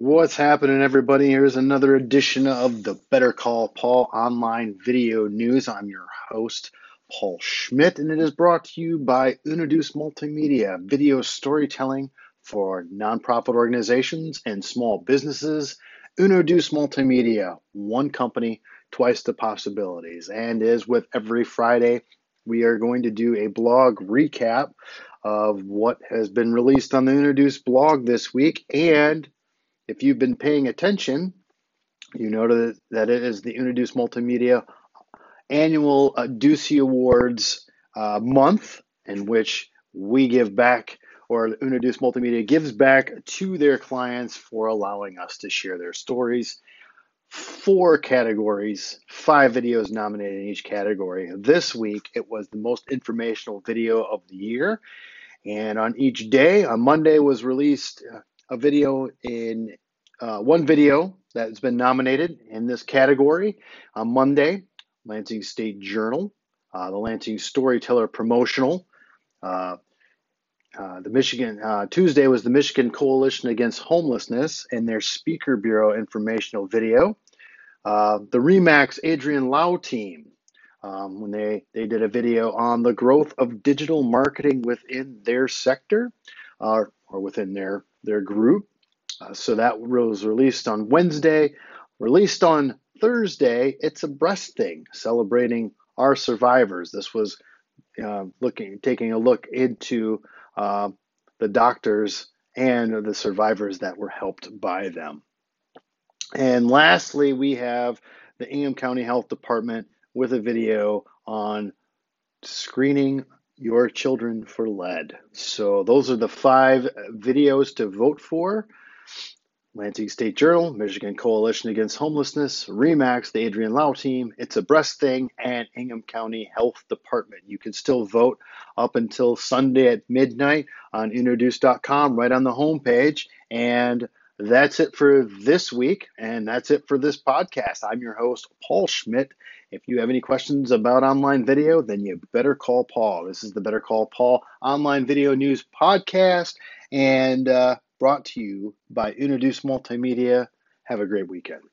What's happening, everybody? Here's another edition of the Better Call Paul online video news. I'm your host, Paul Schmidt, and it is brought to you by Unoduce Multimedia, video storytelling for nonprofit organizations and small businesses. Unoduce Multimedia, one company, twice the possibilities. And as with every Friday, we are going to do a blog recap of what has been released on the Unoduce blog this week. And if you've been paying attention, you notice that it is the Unoduce Multimedia annual Doozie Awards month, in which we give back, or Unoduce Multimedia gives back to their clients for allowing us to share their stories. 4 categories, 5 videos nominated in each category. This week, it was the most informational video of the year. And on each day, on Monday was released one video that's been nominated in this category. On Monday, Lansing State Journal, the Lansing Storyteller Promotional. Tuesday was the Michigan Coalition Against Homelessness and their Speaker Bureau informational video. The RE/MAX Adrian Lau team, when they did a video on the growth of digital marketing within their sector, or within their group. So that was released on Wednesday. Released on Thursday, It's a Breast Thing, celebrating our survivors. This was taking a look into the doctors and the survivors that were helped by them. And lastly, we have the Ingham County Health Department with a video on screening your children for lead. So those are the 5 videos to vote for. Lansing State Journal, Michigan Coalition Against Homelessness, RE/MAX, the Adrian Lau team, It's a Breast Thing, and Ingham County Health Department. You can still vote up until Sunday at midnight on Unoduce.com, right on the homepage. And that's it for this week, and that's it for this podcast. I'm your host, Paul Schmidt. If you have any questions about online video, then you better call Paul. This is the Better Call Paul online video news podcast, and brought to you by Unoduce Multimedia. Have a great weekend.